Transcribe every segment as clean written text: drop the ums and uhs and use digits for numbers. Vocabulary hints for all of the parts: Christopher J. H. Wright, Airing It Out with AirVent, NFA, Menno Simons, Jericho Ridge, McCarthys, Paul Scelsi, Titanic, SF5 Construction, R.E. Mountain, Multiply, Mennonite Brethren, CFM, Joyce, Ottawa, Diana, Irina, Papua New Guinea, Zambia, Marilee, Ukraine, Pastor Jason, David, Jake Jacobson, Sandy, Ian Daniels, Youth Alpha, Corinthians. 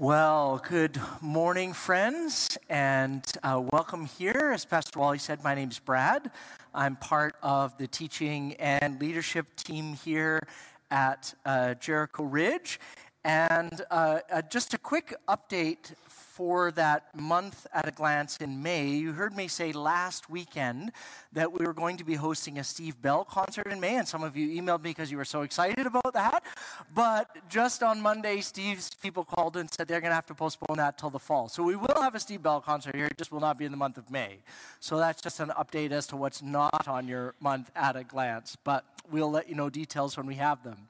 Well, good morning, friends, and welcome here. As Pastor Wally said, my name's Brad. I'm part of the teaching and leadership team here at Jericho Ridge. And just a quick update for that month at a glance in May. You heard me say last weekend that we were going to be hosting a Steve Bell concert in May, and some of you emailed me because you were so excited about that. But just on Monday, Steve's people called and said they're going to have to postpone that till the fall. So we will have a Steve Bell concert here, it just will not be in the month of May. So that's just an update as to what's not on your month at a glance, but we'll let you know details when we have them.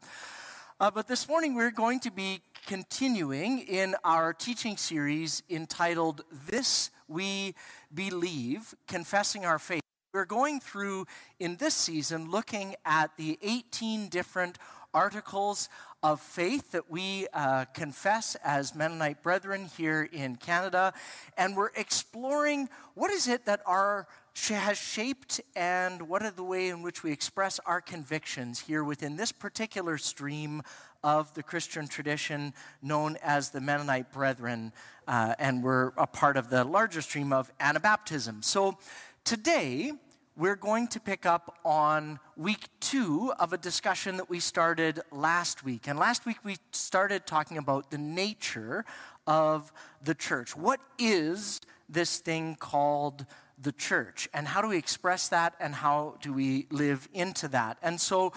But this morning we're going to be continuing in our teaching series entitled This We Believe, Confessing Our Faith. We're going through in this season looking at the 18 different articles of faith that we confess as Mennonite Brethren here in Canada. And we're exploring what is it that our has shaped and what are the way in which we express our convictions here within this particular stream of the Christian tradition known as the Mennonite Brethren, and we're a part of the larger stream of Anabaptism. So today we're going to pick up on week 2 of a discussion that we started last week. And last week we started talking about the nature of the church. What is this thing called the church, and how do we express that, and how do we live into that? And so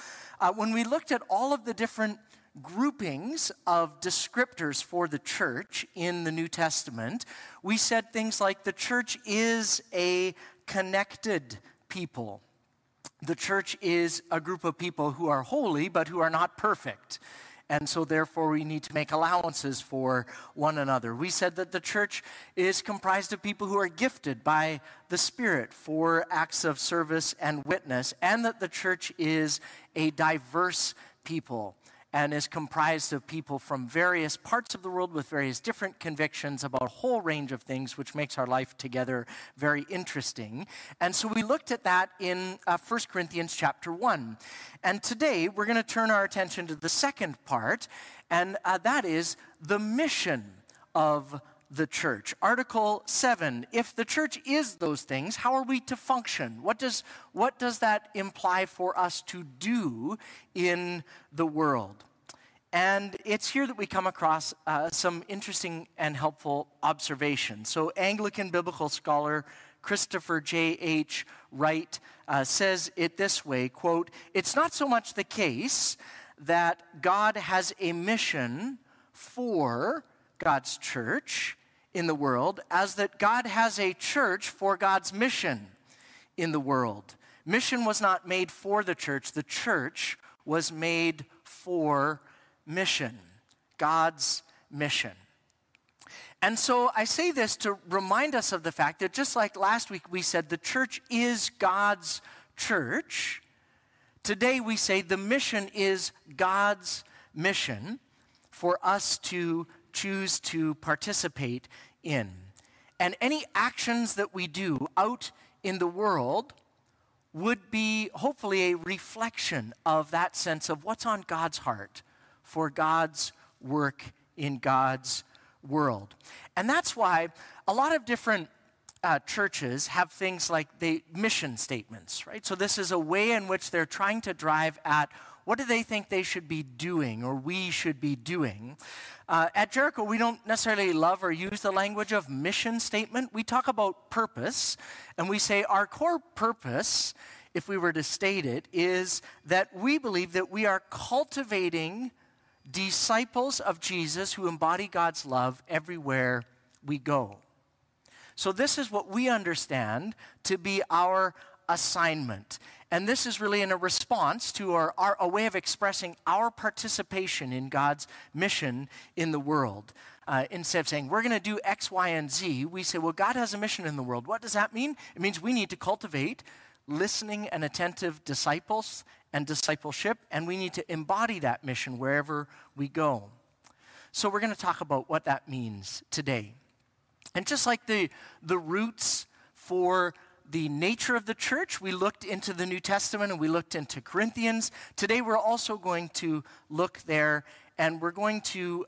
when we looked at all of the different groupings of descriptors for the church in the New Testament, we said things like the church is a connected people. The church is a group of people who are holy but who are not perfect. And so therefore we need to make allowances for one another. We said that the church is comprised of people who are gifted by the Spirit for acts of service and witness, and that the church is a diverse people and is comprised of people from various parts of the world with various different convictions about a whole range of things, which makes our life together very interesting. And so we looked at that in 1 Corinthians chapter 1. And today we're going to turn our attention to the second part, and that is the mission of the church. Article 7, if the church is those things, how are we to function? What does that imply for us to do in the world? And it's here that we come across some interesting and helpful observations. So Anglican biblical scholar Christopher J. H. Wright says it this way, quote, "It's not so much the case that God has a mission for God's church in the world, as that God has a church for God's mission in the world. Mission was not made for the church was made for mission, God's mission." And so I say this to remind us of the fact that just like last week we said the church is God's church, today we say the mission is God's mission for us to choose to participate in. And any actions that we do out in the world would be hopefully a reflection of that sense of what's on God's heart for God's work in God's world. And that's why a lot of different churches have things like the mission statements, right? So this is a way in which they're trying to drive at what do they think they should be doing or we should be doing. At Jericho, we don't necessarily love or use the language of mission statement. We talk about purpose, and we say our core purpose, if we were to state it, is that we believe that we are cultivating disciples of Jesus who embody God's love everywhere we go. So this is what we understand to be our assignment. And this is really in a response to a way of expressing our participation in God's mission in the world. Instead of saying, we're going to do X, Y, and Z, we say, well, God has a mission in the world. What does that mean? It means we need to cultivate listening and attentive disciples and discipleship, and we need to embody that mission wherever we go. So we're going to talk about what that means today. And just like the roots for the nature of the church, we looked into the New Testament and we looked into Corinthians. Today we're also going to look there, and we're going to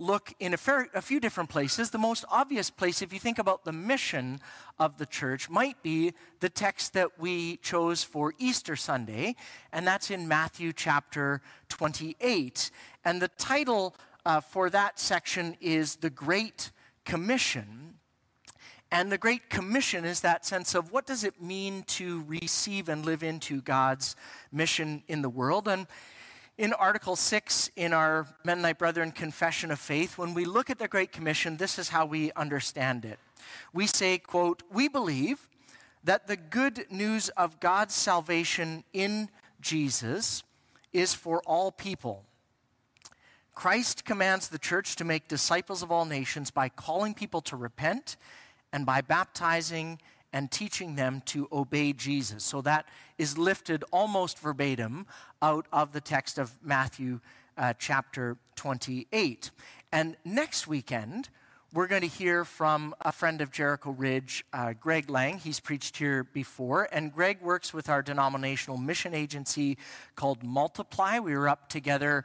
look in a few different places. The most obvious place, if you think about the mission of the church, might be the text that we chose for Easter Sunday, and that's in Matthew chapter 28. And the title for that section is The Great Commission. And the Great Commission is that sense of what does it mean to receive and live into God's mission in the world. And in Article 6 in our Mennonite Brethren Confession of Faith, when we look at the Great Commission, this is how we understand it. We say, quote, "We believe that the good news of God's salvation in Jesus is for all people. Christ commands the church to make disciples of all nations by calling people to repent and by baptizing and teaching them to obey Jesus." So that is lifted almost verbatim out of the text of Matthew chapter 28. And next weekend, we're going to hear from a friend of Jericho Ridge, Greg Lang. He's preached here before, and Greg works with our denominational mission agency called Multiply. We were up together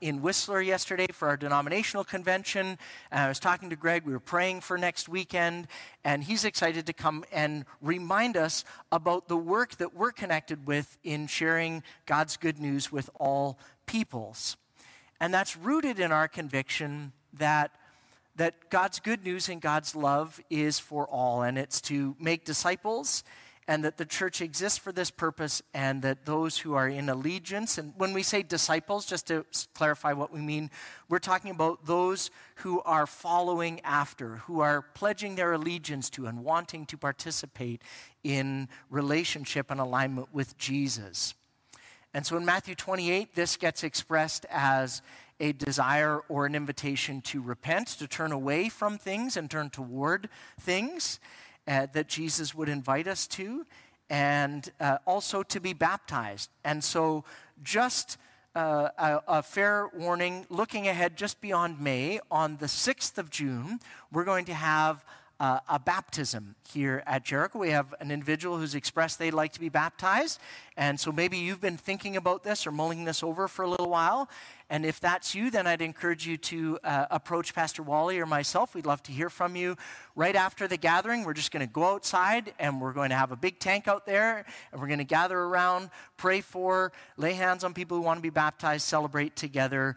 in Whistler yesterday for our denominational convention. I was talking to Greg. We were praying for next weekend, and he's excited to come and remind us about the work that we're connected with in sharing God's good news with all peoples. And that's rooted in our conviction that God's good news and God's love is for all, and it's to make disciples, and that the church exists for this purpose, and that those who are in allegiance, and when we say disciples, just to clarify what we mean, we're talking about those who are following after, who are pledging their allegiance to and wanting to participate in relationship and alignment with Jesus. And so in Matthew 28, this gets expressed as a desire or an invitation to repent, to turn away from things and turn toward things that Jesus would invite us to, and also to be baptized. And so just a fair warning, looking ahead just beyond May, on the 6th of June, we're going to have a baptism here at Jericho. We have an individual who's expressed they'd like to be baptized, and so maybe you've been thinking about this or mulling this over for a little while, and if that's you, then I'd encourage you to approach Pastor Wally or myself. We'd love to hear from you. Right after the gathering, we're just going to go outside, and we're going to have a big tank out there, and we're going to gather around, pray for, lay hands on people who want to be baptized, celebrate together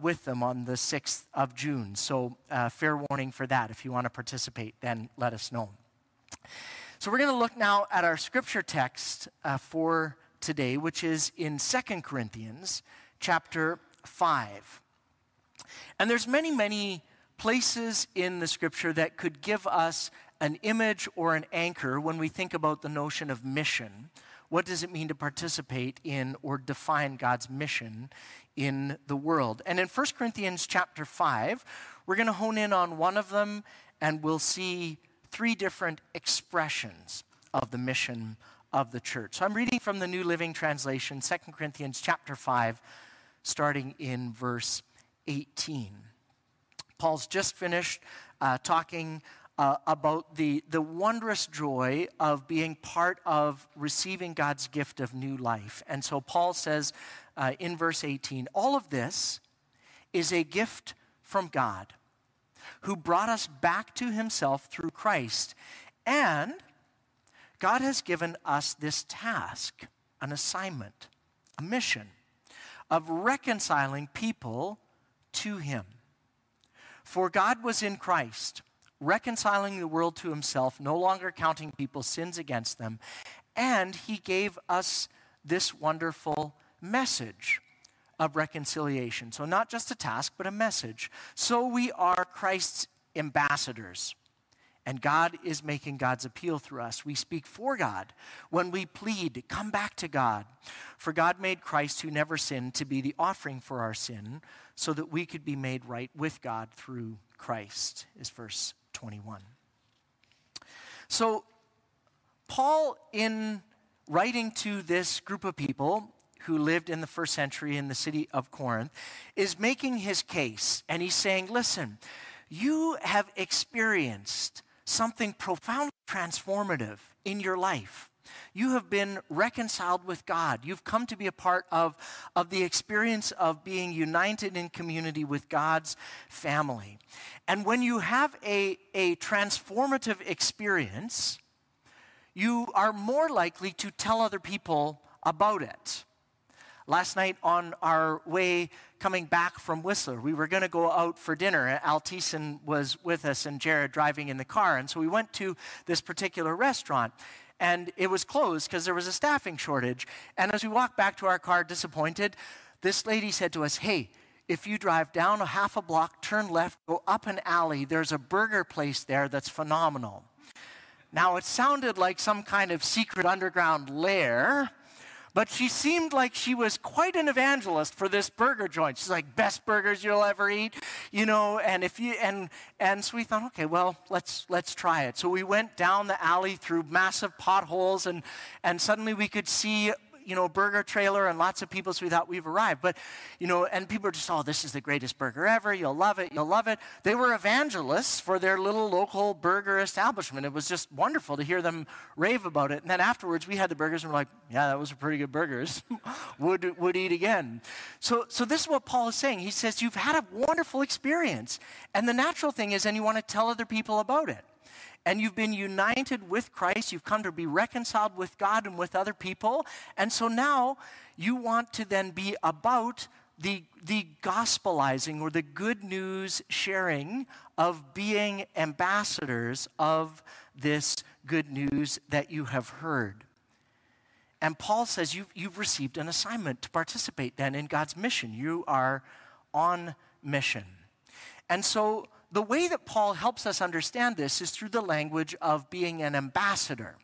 with them on the 6th of June. So fair warning for that. If you want to participate, then let us know. So we're going to look now at our scripture text for today, which is in 2 Corinthians chapter 5. And there's many places in the scripture that could give us an image or an anchor when we think about the notion of mission. What does it mean to participate in or define God's mission in the world? And in 1 Corinthians chapter 5, we're going to hone in on one of them, and we'll see three different expressions of the mission of the church. So I'm reading from the New Living Translation, 2 Corinthians chapter 5, starting in verse 18. Paul's just finished talking about the wondrous joy of being part of receiving God's gift of new life. And so Paul says in verse 18, "All of this is a gift from God, who brought us back to himself through Christ. And God has given us this task, an assignment, a mission, of reconciling people to him. For God was in Christ, reconciling the world to himself, no longer counting people's sins against them. And he gave us this wonderful message of reconciliation." So not just a task, but a message. "So we are Christ's ambassadors, and God is making God's appeal through us. We speak for God when we plead, 'Come back to God.' For God made Christ, who never sinned, to be the offering for our sin, so that we could be made right with God through Christ," is verse 21. So Paul, in writing to this group of people who lived in the first century in the city of Corinth, is making his case. And he's saying, listen, you have experienced something profoundly transformative in your life. You have been reconciled with God. You've come to be a part of the experience of being united in community with God's family. And when you have a transformative experience, you are more likely to tell other people about it. Last night on our way coming back from Whistler, we were going to go out for dinner. Altison was with us and Jared driving in the car. And so we went to this particular restaurant. And it was closed because there was a staffing shortage. And as we walked back to our car disappointed, this lady said to us, "Hey, if you drive down a half a block, turn left, go up an alley, there's a burger place there that's phenomenal." Now, it sounded like some kind of secret underground lair, but she seemed like she was quite an evangelist for this burger joint. She's like, "Best burgers you'll ever eat," you know, and so we thought, okay, well, let's try it. So we went down the alley through massive potholes, and suddenly we could see, you know, a burger trailer and lots of people, so we thought we've arrived. But, you know, and people are just, "Oh, this is the greatest burger ever. You'll love it. You'll love it." They were evangelists for their little local burger establishment. It was just wonderful to hear them rave about it. And then afterwards, we had the burgers and we're like, "Yeah, that was a pretty good burgers. would eat again." So this is what Paul is saying. He says, you've had a wonderful experience. And the natural thing is, and you want to tell other people about it. And you've been united with Christ. You've come to be reconciled with God and with other people. And so now you want to then be about the gospelizing or the good news sharing of being ambassadors of this good news that you have heard. And Paul says you've received an assignment to participate then in God's mission. You are on mission. And so the way that Paul helps us understand this is through the language of being an ambassador.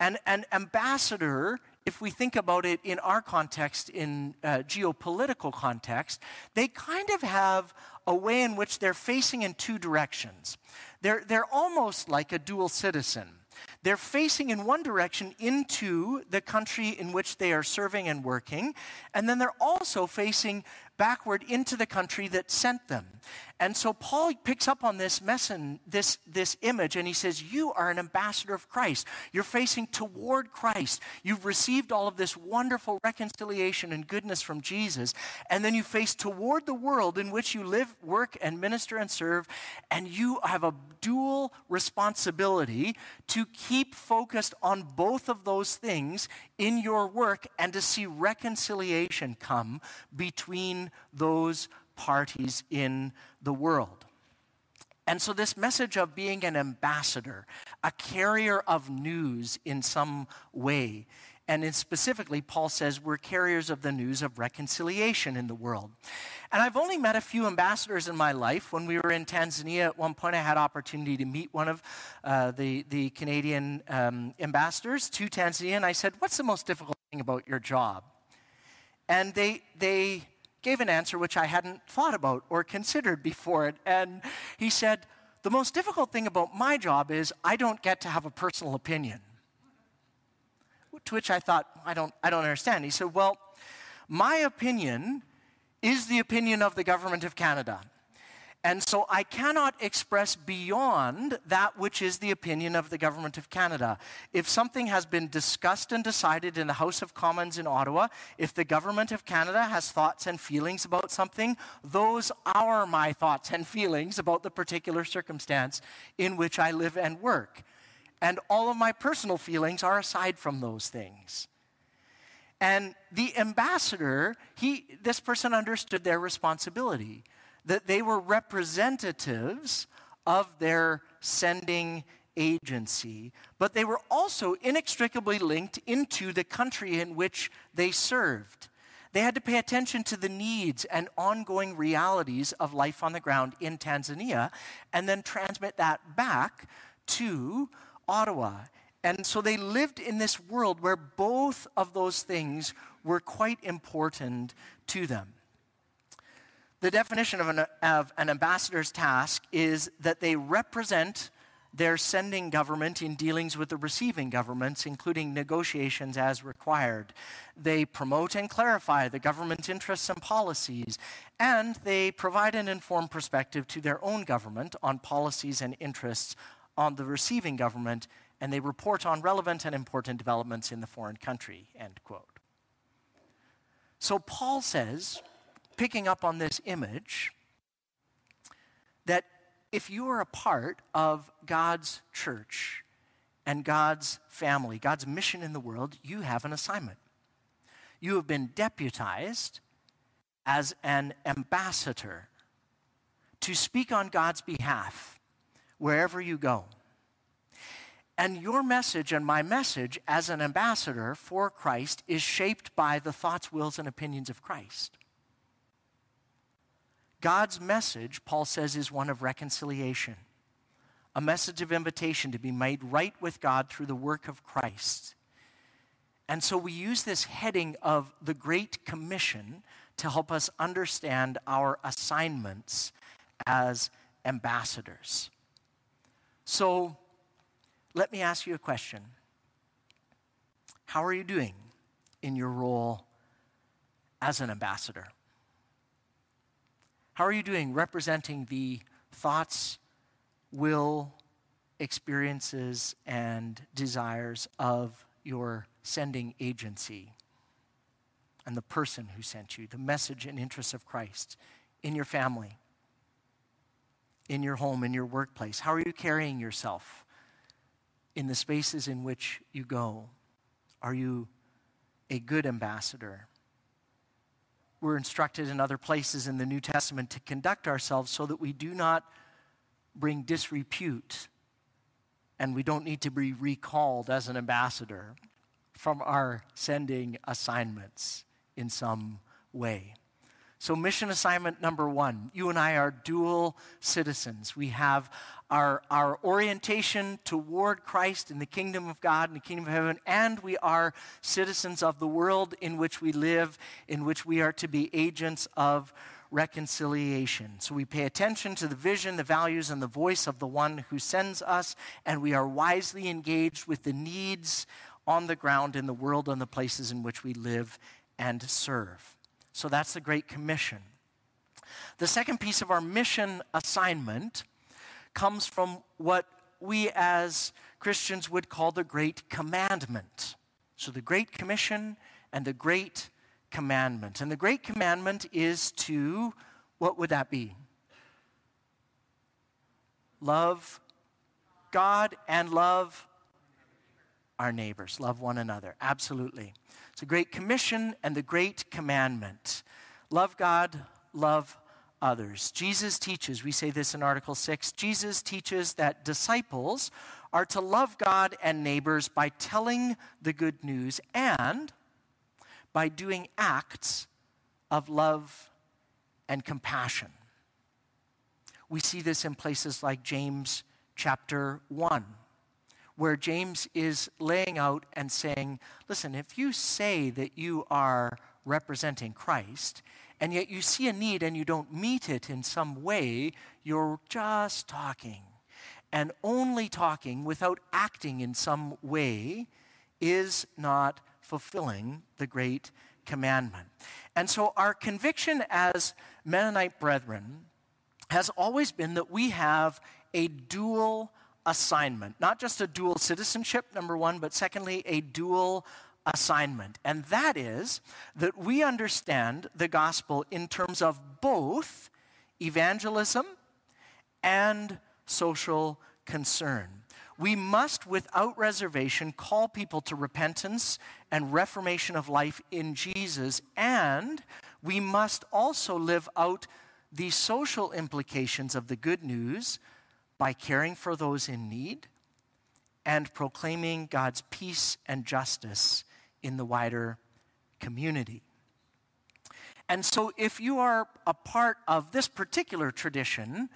And an ambassador, if we think about it in our context, in geopolitical context, they kind of have a way in which they're facing in two directions. They're almost like a dual citizen. They're facing in one direction into the country in which they are serving and working, and then they're also facing backward into the country that sent them. And so Paul picks up on this this image, and he says, you are an ambassador of Christ. You're facing toward Christ. You've received all of this wonderful reconciliation and goodness from Jesus, and then you face toward the world in which you live, work, and minister and serve, and you have a dual responsibility to keep focused on both of those things in your work and to see reconciliation come between those parties in the world. And so this message of being an ambassador, a carrier of news in some way, and specifically, Paul says we're carriers of the news of reconciliation in the world. And I've only met a few ambassadors in my life. When we were in Tanzania at one point, I had opportunity to meet one of the Canadian ambassadors to Tanzania. And I said, "What's the most difficult thing about your job?" And they gave an answer which I hadn't thought about or considered before it. And he said, "The most difficult thing about my job is I don't get to have a personal opinion." To which I thought, I don't understand. He said, "Well, my opinion is the opinion of the government of Canada. And so I cannot express beyond that which is the opinion of the government of Canada. If something has been discussed and decided in the House of Commons in Ottawa, if the government of Canada has thoughts and feelings about something, those are my thoughts and feelings about the particular circumstance in which I live and work. And all of my personal feelings are aside from those things." And the ambassador, this person understood their responsibility, that they were representatives of their sending agency, but they were also inextricably linked into the country in which they served. They had to pay attention to the needs and ongoing realities of life on the ground in Tanzania and then transmit that back to Ottawa. And so they lived in this world where both of those things were quite important to them. The definition of an ambassador's task is that they represent their sending government in dealings with the receiving governments, including negotiations as required. They promote and clarify the government's interests and policies, and they provide an informed perspective to their own government on policies and interests on the receiving government and they report on relevant and important developments in the foreign country, end quote. So Paul says, picking up on this image, that if you are a part of God's church and God's family, God's mission in the world, you have an assignment. You have been deputized as an ambassador to speak on God's behalf wherever you go. And your message and my message as an ambassador for Christ is shaped by the thoughts, wills, and opinions of Christ. God's message, Paul says, is one of reconciliation, a message of invitation to be made right with God through the work of Christ. And so we use this heading of the Great Commission to help us understand our assignments as ambassadors. So let me ask you a question. How are you doing in your role as an ambassador? How are you doing representing the thoughts, will, experiences, and desires of your sending agency and the person who sent you, the message and interests of Christ in your family, in your home, in your workplace? How are you carrying yourself in the spaces in which you go? Are you a good ambassador? We're instructed in other places in the New Testament to conduct ourselves so that we do not bring disrepute and we don't need to be recalled as an ambassador from our sending assignments in some way. So mission assignment number one, you and I are dual citizens. We have our orientation toward Christ in the kingdom of God and the kingdom of heaven, and we are citizens of the world in which we live, in which we are to be agents of reconciliation. So we pay attention to the vision, the values, and the voice of the one who sends us, and we are wisely engaged with the needs on the ground in the world and the places in which we live and serve. So that's the Great Commission. The second piece of our mission assignment comes from what we as Christians would call the Great Commandment. So the Great Commission and the Great Commandment. And the Great Commandment is to, what would that be? Love God and love our neighbors, love one another, absolutely. It's the Great Commission and the Great Commandment. Love God, love others. Jesus teaches, we say this in Article 6, Jesus teaches that disciples are to love God and neighbors by telling the good news and by doing acts of love and compassion. We see this in places like James chapter 1. Where James is laying out and saying, listen, if you say that you are representing Christ, and yet you see a need and you don't meet it in some way, you're just talking. And only talking without acting in some way is not fulfilling the Great Commandment. And so our conviction as Mennonite Brethren has always been that we have a dual assignment, not just a dual citizenship, number one, but secondly, a dual assignment. And that is that we understand the gospel in terms of both evangelism and social concern. We must, without reservation, call people to repentance and reformation of life in Jesus, and we must also live out the social implications of the good news by caring for those in need and proclaiming God's peace and justice in the wider community. And so if you are a part of this particular tradition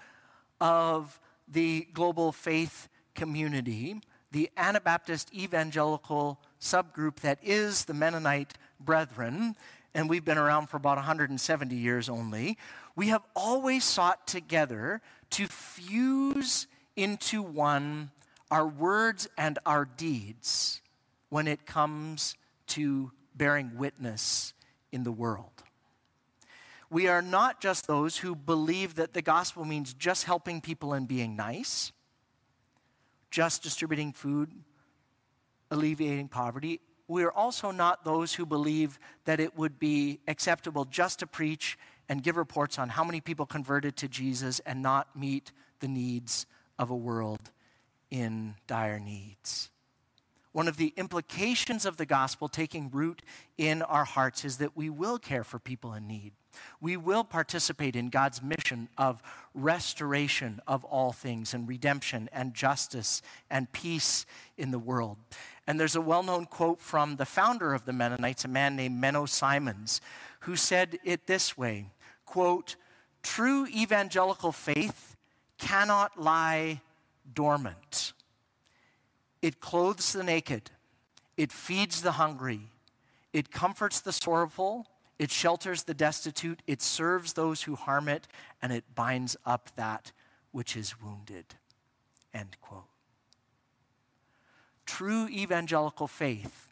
of the global faith community, the Anabaptist evangelical subgroup that is the Mennonite Brethren, and we've been around for about 170 years only, we have always sought together to fuse into one our words and our deeds when it comes to bearing witness in the world. We are not just those who believe that the gospel means just helping people and being nice, just distributing food, alleviating poverty. We are also not those who believe that it would be acceptable just to preach and give reports on how many people converted to Jesus and not meet the needs of a world in dire needs. One of the implications of the gospel taking root in our hearts is that we will care for people in need. We will participate in God's mission of restoration of all things and redemption and justice and peace in the world. And there's a well-known quote from the founder of the Mennonites, a man named Menno Simons, who said it this way, quote, "True evangelical faith cannot lie dormant. It clothes the naked, it feeds the hungry, it comforts the sorrowful, it shelters the destitute, it serves those who harm it, and it binds up that which is wounded." End quote. True evangelical faith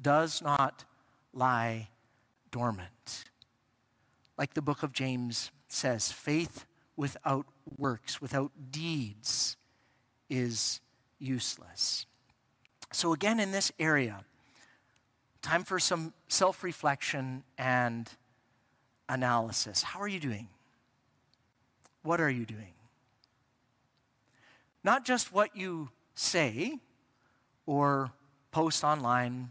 does not lie dormant. Like the book of James says, faith without works, without deeds, is useless. So again, in this area, time for some self-reflection and analysis. How are you doing? What are you doing? Not just what you say or post online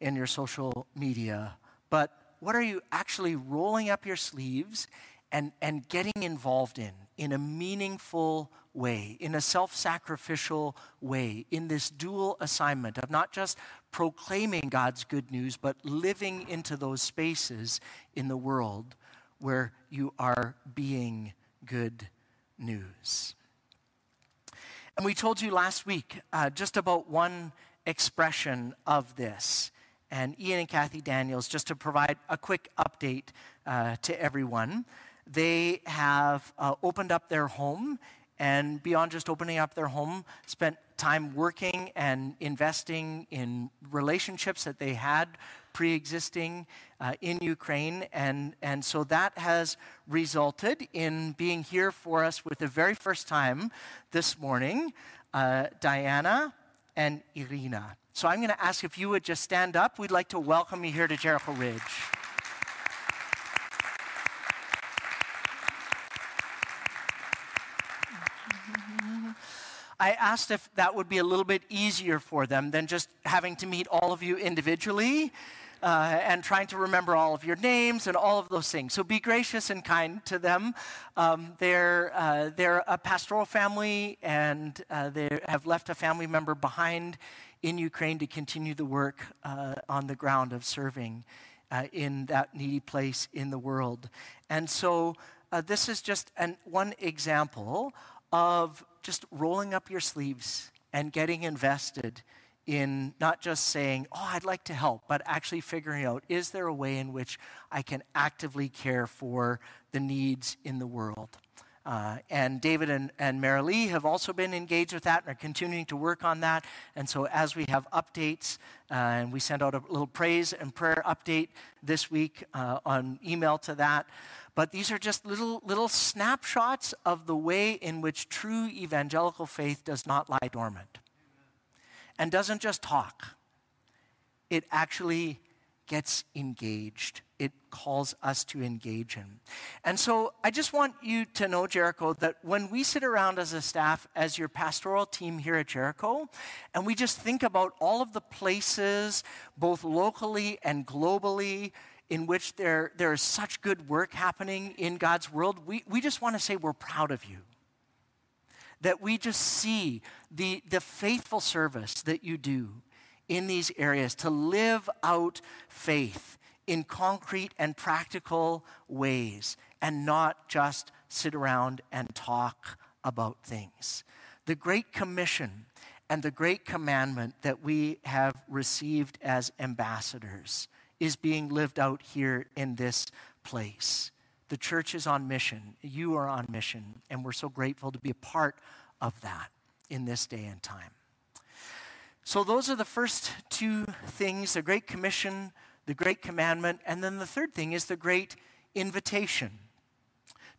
in your social media, but what are you actually rolling up your sleeves and getting involved in a meaningful way, in a self-sacrificial way, in this dual assignment of not just proclaiming God's good news, but living into those spaces in the world where you are being good news. And we told you last week just about one expression of this. And Ian and Kathy Daniels, just to provide a quick update to everyone, they have opened up their home, and beyond just opening up their home, spent time working and investing in relationships that they had pre-existing in Ukraine. And so that has resulted in being here for us with the very first time this morning, Diana and Irina. So I'm going to ask if you would just stand up. We'd like to welcome you here to Jericho Ridge. I asked if that would be a little bit easier for them than just having to meet all of you individually and trying to remember all of your names and all of those things. So be gracious and kind to them. They're a pastoral family, and they have left a family member behind in Ukraine to continue the work on the ground of serving in that needy place in the world. And so this is just one example of just rolling up your sleeves and getting invested in not just saying, oh, I'd like to help, but actually figuring out, is there a way in which I can actively care for the needs in the world? And David and Marilee have also been engaged with that and are continuing to work on that. And so as we have updates, and we send out a little praise and prayer update this week on email to that. But these are just little snapshots of the way in which true evangelical faith does not lie dormant and doesn't just talk. It actually gets engaged. It calls us to engage in. And so I just want you to know, Jericho, that when we sit around as a staff, as your pastoral team here at Jericho, and we just think about all of the places, both locally and globally, in which there is such good work happening in God's world, we just want to say we're proud of you. That we just see the faithful service that you do in these areas to live out faith in concrete and practical ways and not just sit around and talk about things. The Great Commission and the Great Commandment that we have received as ambassadors is being lived out here in this place. The church is on mission. You are on mission, and we're so grateful to be a part of that in this day and time. So those are the first two things, the Great Commission, the Great Commandment, and then the third thing is the Great Invitation.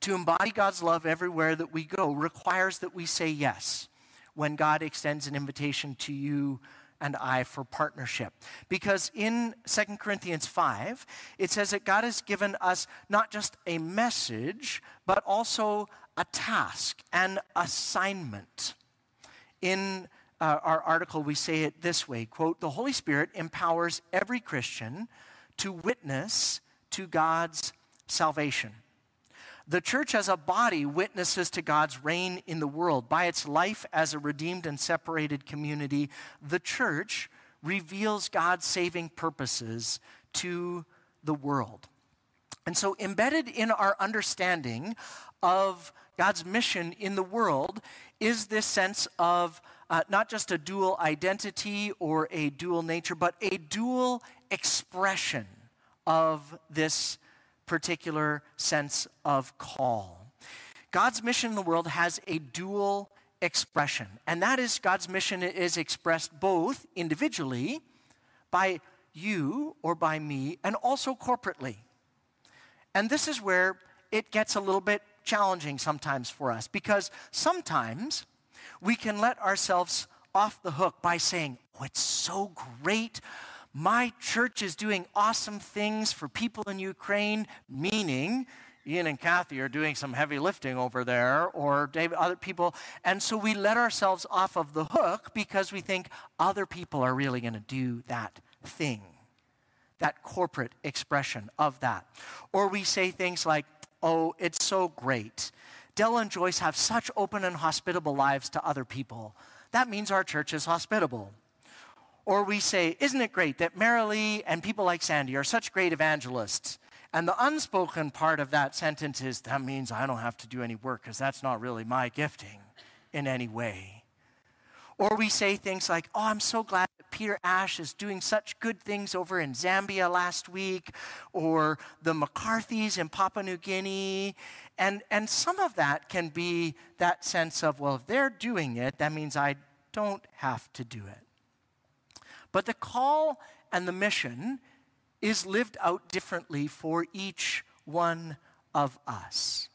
To embody God's love everywhere that we go requires that we say yes when God extends an invitation to you and I for partnership. Because in 2 Corinthians 5, it says that God has given us not just a message, but also a task, an assignment. In our article, we say it this way, quote, "The Holy Spirit empowers every Christian to witness to God's salvation. The church as a body witnesses to God's reign in the world. By its life as a redeemed and separated community, the church reveals God's saving purposes to the world." And so embedded in our understanding of God's mission in the world is this sense of not just a dual identity or a dual nature, but a dual expression of this particular sense of call. God's mission in the world has a dual expression, and that is God's mission is expressed both individually by you or by me and also corporately. And this is where it gets a little bit challenging sometimes for us, because sometimes we can let ourselves off the hook by saying, "Oh, it's so great. My church is doing awesome things for people in Ukraine," meaning Ian and Kathy are doing some heavy lifting over there, or David, other people. And so we let ourselves off of the hook because we think other people are really going to do that thing, that corporate expression of that. Or we say things like, "Oh, it's so great. Dell and Joyce have such open and hospitable lives to other people. That means our church is hospitable." Or we say, "Isn't it great that Marilee and people like Sandy are such great evangelists?" And the unspoken part of that sentence is, "That means I don't have to do any work because that's not really my gifting in any way." Or we say things like, "Oh, I'm so glad that Peter Ash is doing such good things over in Zambia last week," or the McCarthys in Papua New Guinea. And some of that can be that sense of, well, if they're doing it, that means I don't have to do it. But the call and the mission is lived out differently for each one of us.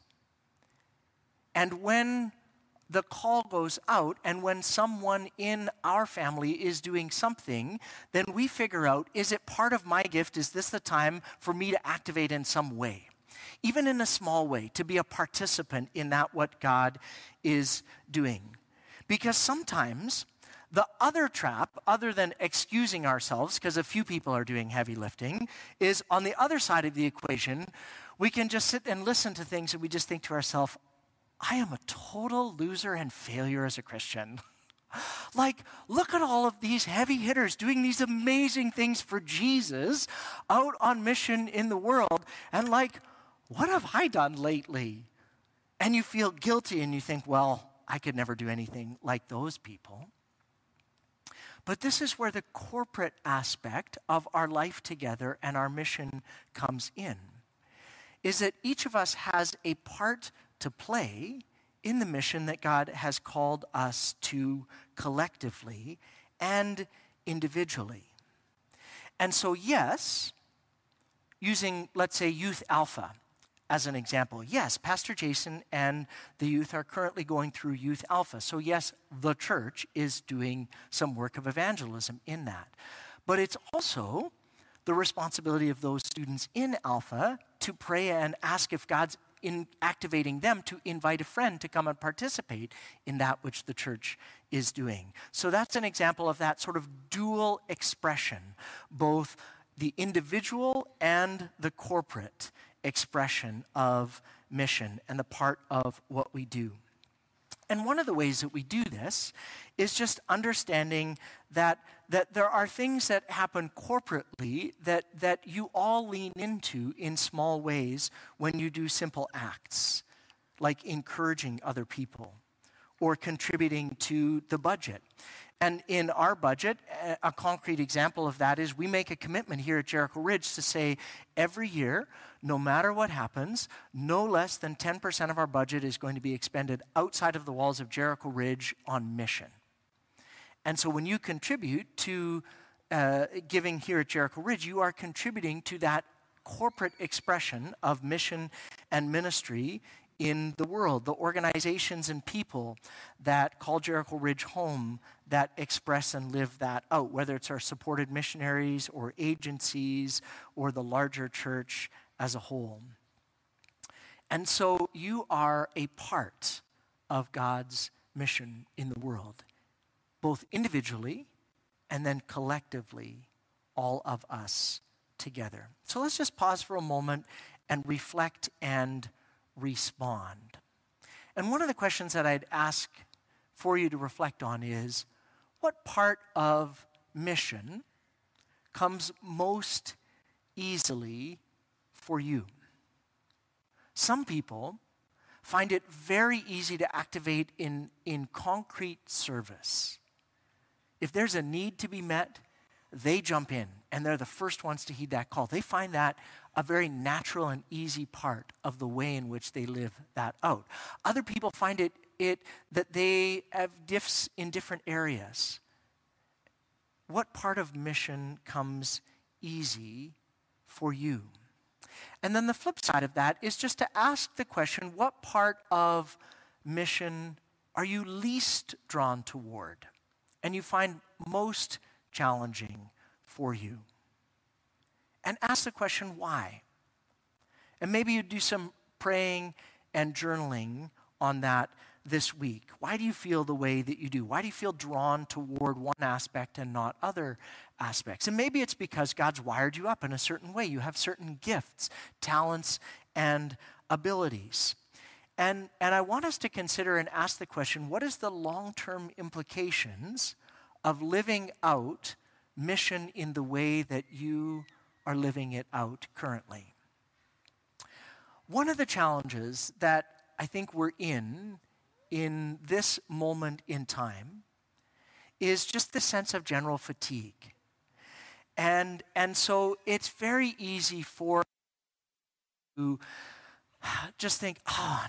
And when the call goes out and when someone in our family is doing something, then we figure out, is it part of my gift? Is this the time for me to activate in some way? Even in a small way, to be a participant in that what God is doing. Because sometimes the other trap, other than excusing ourselves, because a few people are doing heavy lifting, is on the other side of the equation, we can just sit and listen to things and we just think to ourselves, "I am a total loser and failure as a Christian. Like, look at all of these heavy hitters doing these amazing things for Jesus out on mission in the world. And like, what have I done lately?" And you feel guilty and you think, "Well, I could never do anything like those people." But this is where the corporate aspect of our life together and our mission comes in, is that each of us has a part to play in the mission that God has called us to collectively and individually. And so yes, using, let's say, Youth Alpha as an example, yes, Pastor Jason and the youth are currently going through Youth Alpha. So yes, the church is doing some work of evangelism in that. But it's also the responsibility of those students in Alpha to pray and ask if God's activating them to invite a friend to come and participate in that which the church is doing. So that's an example of that sort of dual expression, both the individual and the corporate expression of mission and the part of what we do. And one of the ways that we do this is just understanding that there are things that happen corporately that you all lean into in small ways when you do simple acts, like encouraging other people or contributing to the budget. And in our budget, a concrete example of that is we make a commitment here at Jericho Ridge to say every year, no matter what happens, no less than 10% of our budget is going to be expended outside of the walls of Jericho Ridge on mission. And so when you contribute to giving here at Jericho Ridge, you are contributing to that corporate expression of mission and ministry in the world, the organizations and people that call Jericho Ridge home that express and live that out, whether it's our supported missionaries or agencies or the larger church as a whole. And so you are a part of God's mission in the world, both individually and then collectively, all of us together. So let's just pause for a moment and reflect and respond. And one of the questions that I'd ask for you to reflect on is, what part of mission comes most easily for you? Some people find it very easy to activate in concrete service. If there's a need to be met, they jump in, and they're the first ones to heed that call. They find that a very natural and easy part of the way in which they live that out. Other people find it that they have gifts in different areas. What part of mission comes easy for you? And then the flip side of that is just to ask the question, what part of mission are you least drawn toward and you find most challenging for you? And ask the question, why? And maybe you do some praying and journaling on that this week. Why do you feel the way that you do? Why do you feel drawn toward one aspect and not other aspects? And maybe it's because God's wired you up in a certain way. You have certain gifts, talents, and abilities. And I want us to consider and ask the question, what is the long-term implications of living out mission in the way that you are living it out currently? One of the challenges that I think we're in this moment in time, is just the sense of general fatigue. And so it's very easy for to just think, oh,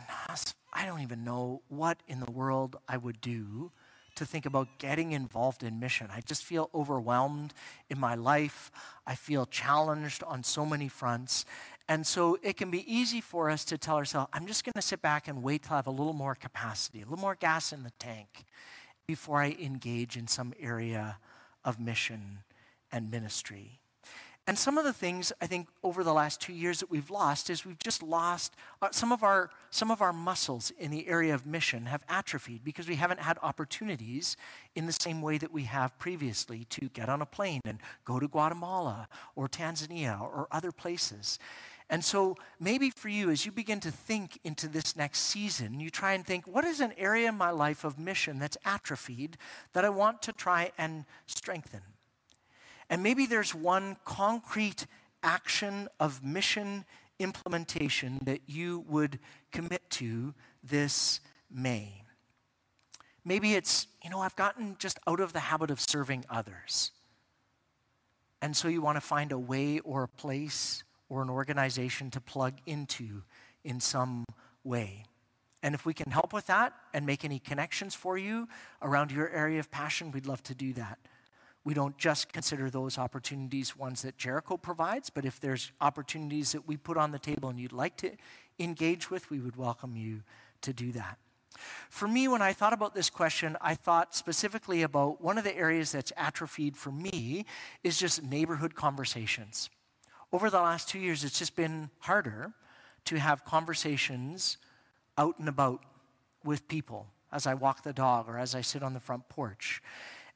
I don't even know what in the world I would do to think about getting involved in mission. I just feel overwhelmed in my life. I feel challenged on so many fronts. And so it can be easy for us to tell ourselves, I'm just going to sit back and wait till I have a little more capacity, a little more gas in the tank before I engage in some area of mission and ministry. And some of the things I think over the last 2 years that we've lost is we've just lost some of our muscles in the area of mission have atrophied because we haven't had opportunities in the same way that we have previously to get on a plane and go to Guatemala or Tanzania or other places. And so maybe for you, as you begin to think into this next season, you try and think, what is an area in my life of mission that's atrophied that I want to try and strengthen? And maybe there's one concrete action of mission implementation that you would commit to this May. Maybe it's, I've gotten just out of the habit of serving others. And so you want to find a way or a place or an organization to plug into in some way. And if we can help with that and make any connections for you around your area of passion, we'd love to do that. We don't just consider those opportunities ones that Jericho provides, but if there's opportunities that we put on the table and you'd like to engage with, we would welcome you to do that. For me, when I thought about this question, I thought specifically about one of the areas that's atrophied for me is just neighborhood conversations. Over the last 2 years, it's just been harder to have conversations out and about with people as I walk the dog or as I sit on the front porch.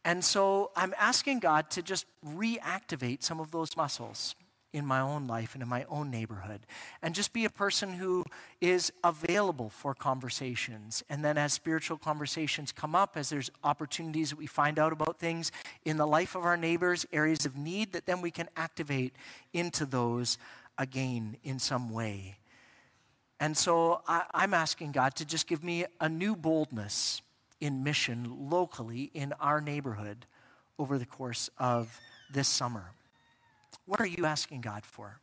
And so I'm asking God to just reactivate some of those muscles in my own life and in my own neighborhood and just be a person who is available for conversations. And then as spiritual conversations come up, as there's opportunities that we find out about things in the life of our neighbors, areas of need, that then we can activate into those again in some way. And so I'm asking God to just give me a new boldness in mission locally in our neighborhood over the course of this summer. What are you asking God for?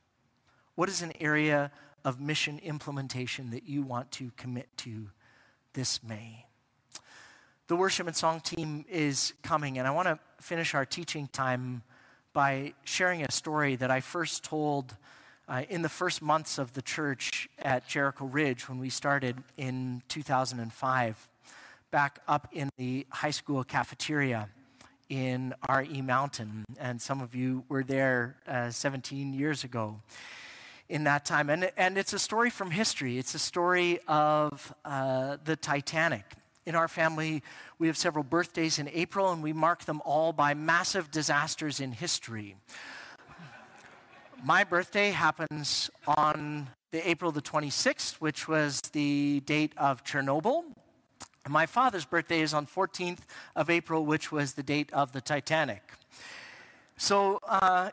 What is an area of mission implementation that you want to commit to this May? The worship and song team is coming, and I want to finish our teaching time by sharing a story that I first told in the first months of the church at Jericho Ridge when we started in 2005, back up in the high school cafeteria in R.E. Mountain. And some of you were there 17 years ago in that time. And it's a story from history. It's a story of the Titanic. In our family, we have several birthdays in April, and we mark them all by massive disasters in history. My birthday happens on the April the 26th, which was the date of Chernobyl. My father's birthday is on 14th of April, which was the date of the Titanic. So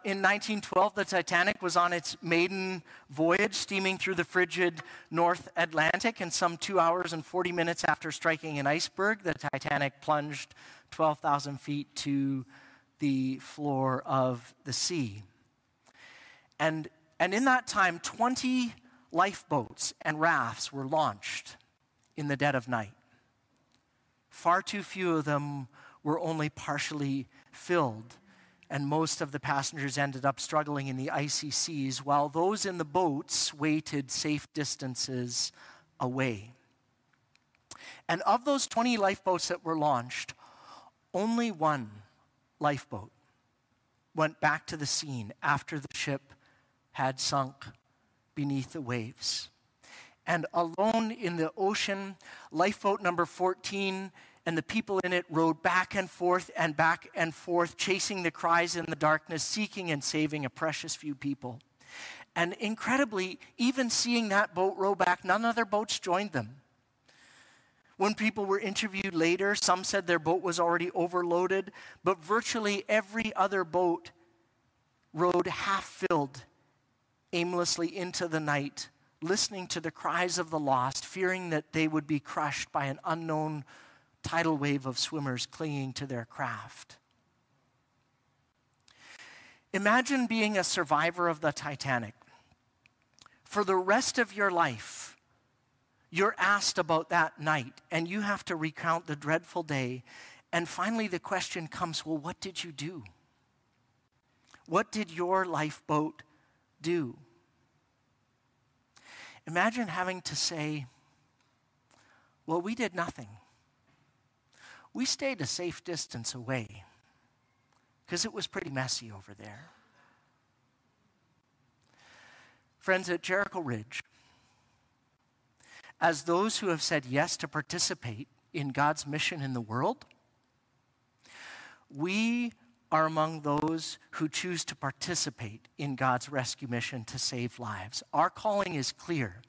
in 1912, the Titanic was on its maiden voyage, steaming through the frigid North Atlantic, and some 2 hours and 40 minutes after striking an iceberg, the Titanic plunged 12,000 feet to the floor of the sea. And in that time, 20 lifeboats and rafts were launched in the dead of night. Far too few of them were only partially filled, and most of the passengers ended up struggling in the icy seas, while those in the boats waited safe distances away. And of those 20 lifeboats that were launched, only one lifeboat went back to the scene after the ship had sunk beneath the waves. And alone in the ocean, lifeboat number 14 and the people in it rowed back and forth, chasing the cries in the darkness, seeking and saving a precious few people. And incredibly, even seeing that boat row back, none other boats joined them. When people were interviewed later, some said their boat was already overloaded, but virtually every other boat rowed half-filled, aimlessly into the night, listening to the cries of the lost, fearing that they would be crushed by an unknown tidal wave of swimmers clinging to their craft. Imagine being a survivor of the Titanic. For the rest of your life, you're asked about that night, and you have to recount the dreadful day. And finally the question comes, well, what did you do? What did your lifeboat do? Imagine having to say, well, we did nothing. We stayed a safe distance away because it was pretty messy over there. Friends, at Jericho Ridge, as those who have said yes to participate in God's mission in the world, we are among those who choose to participate in God's rescue mission to save lives. Our calling is clear.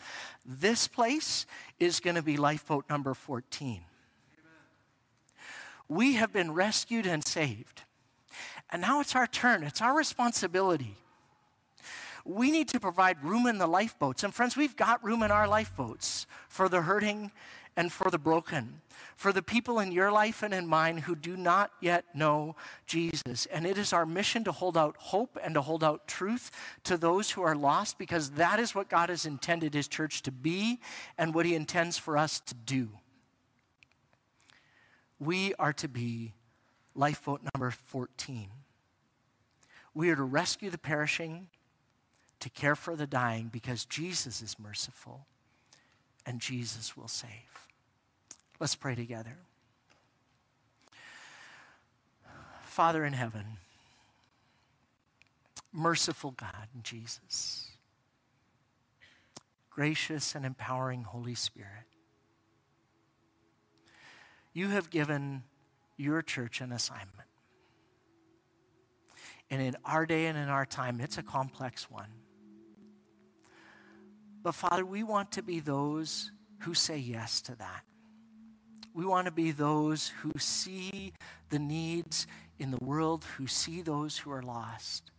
This place is going to be lifeboat number 14. Amen. We have been rescued and saved. And now it's our turn. It's our responsibility. We need to provide room in the lifeboats. And friends, we've got room in our lifeboats for the hurting and for the broken, for the people in your life and in mine who do not yet know Jesus. And it is our mission to hold out hope and to hold out truth to those who are lost, because that is what God has intended His church to be and what He intends for us to do. We are to be lifeboat number 14. We are to rescue the perishing, to care for the dying, because Jesus is merciful and Jesus will save. Let's pray together. Father in heaven, merciful God and Jesus, gracious and empowering Holy Spirit, you have given your church an assignment. And in our day and in our time, it's a complex one. But Father, we want to be those who say yes to that. We want to be those who see the needs in the world, who see those who are lost,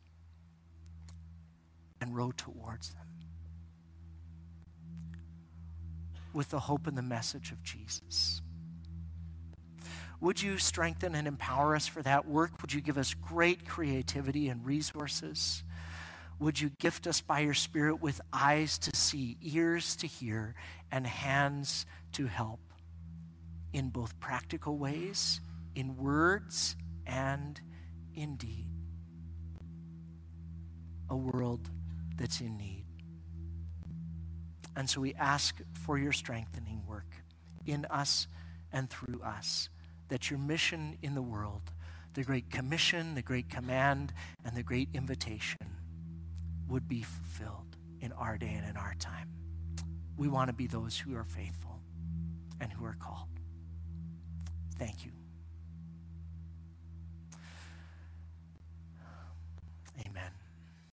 and row towards them with the hope and the message of Jesus. Would you strengthen and empower us for that work? Would you give us great creativity and resources? Would you gift us by your Spirit with eyes to see, ears to hear, and hands to help in both practical ways, in words, and in deed? A world that's in need. And so we ask for your strengthening work in us and through us, that your mission in the world, the Great Commission, the Great Command, and the Great Invitation would be fulfilled in our day and in our time. We want to be those who are faithful and who are called. Thank you.